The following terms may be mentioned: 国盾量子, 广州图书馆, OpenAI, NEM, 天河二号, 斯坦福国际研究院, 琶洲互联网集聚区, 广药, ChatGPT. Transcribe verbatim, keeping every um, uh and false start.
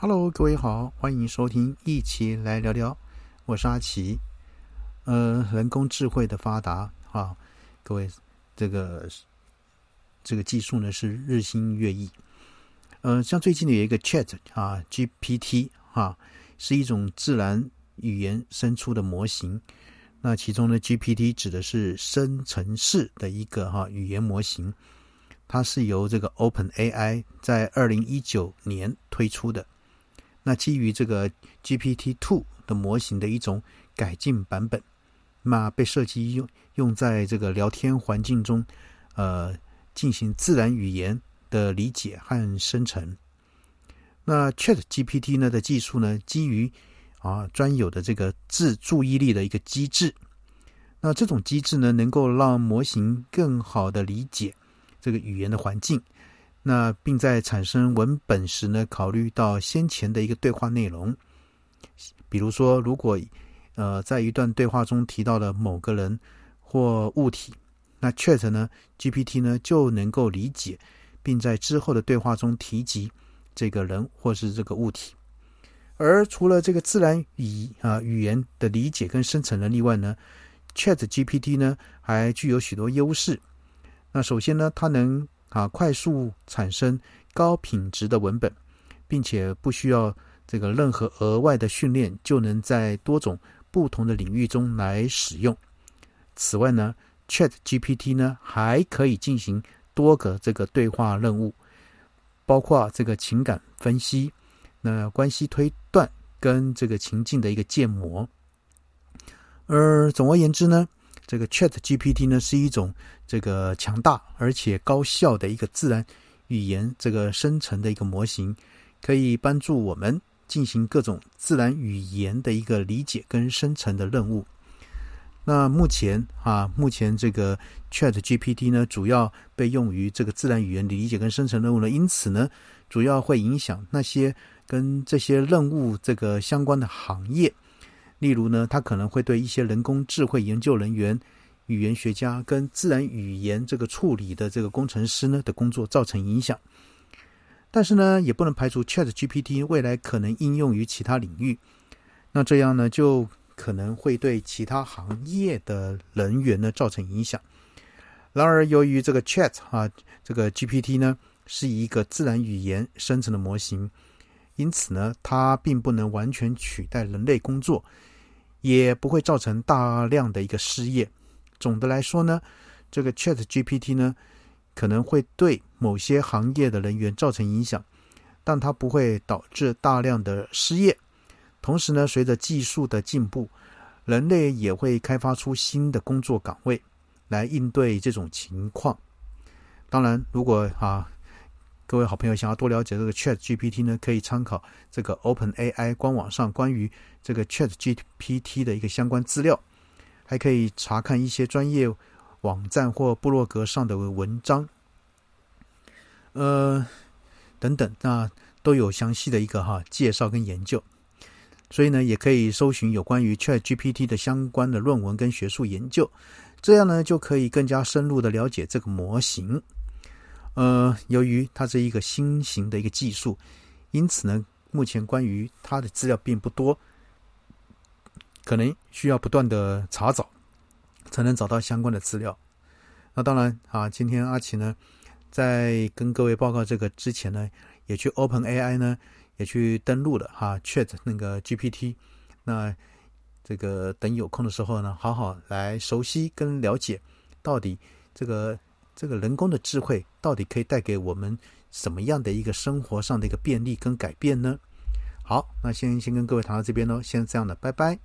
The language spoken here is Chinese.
Hello， 各位好，欢迎收听一起来聊聊，我是阿奇。呃，人工智慧的发达啊，各位，这个这个技术呢是日新月异。呃，像最近的有一个 Chat 啊 G P T 啊，是一种自然语言生出的模型。那其中呢 G P T 指的是生成式的一个哈、啊、语言模型，它是由这个 OpenAI 在二零一九年推出的。那基于这个 G P T 二 的模型的一种改进版本，那被设计用用在这个聊天环境中，呃，进行自然语言的理解和生成。那 ChatGPT 呢的技术呢，基于啊专有的这个自注意力的一个机制。那这种机制呢，能够让模型更好的理解这个语言的环境。那并在产生文本时呢，考虑到先前的一个对话内容，比如说，如果呃在一段对话中提到了某个人或物体，那 Chat 呢 G P T 呢就能够理解，并在之后的对话中提及这个人或是这个物体。而除了这个自然语啊语言的理解跟生成能力外呢 ，Chat G P T 呢还具有许多优势。那首先呢，它能啊，快速产生高品质的文本，并且不需要这个任何额外的训练，就能在多种不同的领域中来使用。此外呢 ，ChatGPT 呢还可以进行多个这个对话任务，包括这个情感分析、那关系推断跟这个情境的一个建模。而总而言之呢，这个 ChatGPT 呢是一种这个强大而且高效的一个自然语言这个生成的一个模型，可以帮助我们进行各种自然语言的一个理解跟生成的任务。那目前啊，目前这个 ChatGPT 呢主要被用于这个自然语言理解跟生成任务呢，因此呢，主要会影响那些跟这些任务这个相关的行业。例如呢，它可能会对一些人工智慧研究人员、语言学家跟自然语言这个处理的这个工程师呢的工作造成影响。但是呢，也不能排除 ChatGPT 未来可能应用于其他领域。那这样呢，就可能会对其他行业的人员呢造成影响。然而，由于这个 Chat 啊，这个 G P T 呢是一个自然语言生成的模型，因此呢，它并不能完全取代人类工作，也不会造成大量的一个失业。总的来说呢，这个 ChatGPT 呢可能会对某些行业的人员造成影响，但它不会导致大量的失业。同时呢，随着技术的进步，人类也会开发出新的工作岗位来应对这种情况。当然，如果啊各位好朋友想要多了解这个 ChatGPT 呢，可以参考这个 OpenAI 官网上关于这个 ChatGPT 的一个相关资料，还可以查看一些专业网站或部落格上的文章，呃，等等，那都有详细的一个哈介绍跟研究。所以呢，也可以搜寻有关于 ChatGPT 的相关的论文跟学术研究，这样呢就可以更加深入的了解这个模型。呃，由于它是一个新型的一个技术，因此呢，目前关于它的资料并不多，可能需要不断的查找，才能找到相关的资料。那当然啊，今天阿奇呢，在跟各位报告这个之前呢，也去 OpenAI 呢，也去登录了哈、啊、Chat 那个 G P T。那这个等有空的时候呢，好好来熟悉跟了解，到底这个。这个人工的智慧到底可以带给我们什么样的一个生活上的一个便利跟改变呢？好，那先先跟各位谈到这边咯，先这样的，拜拜。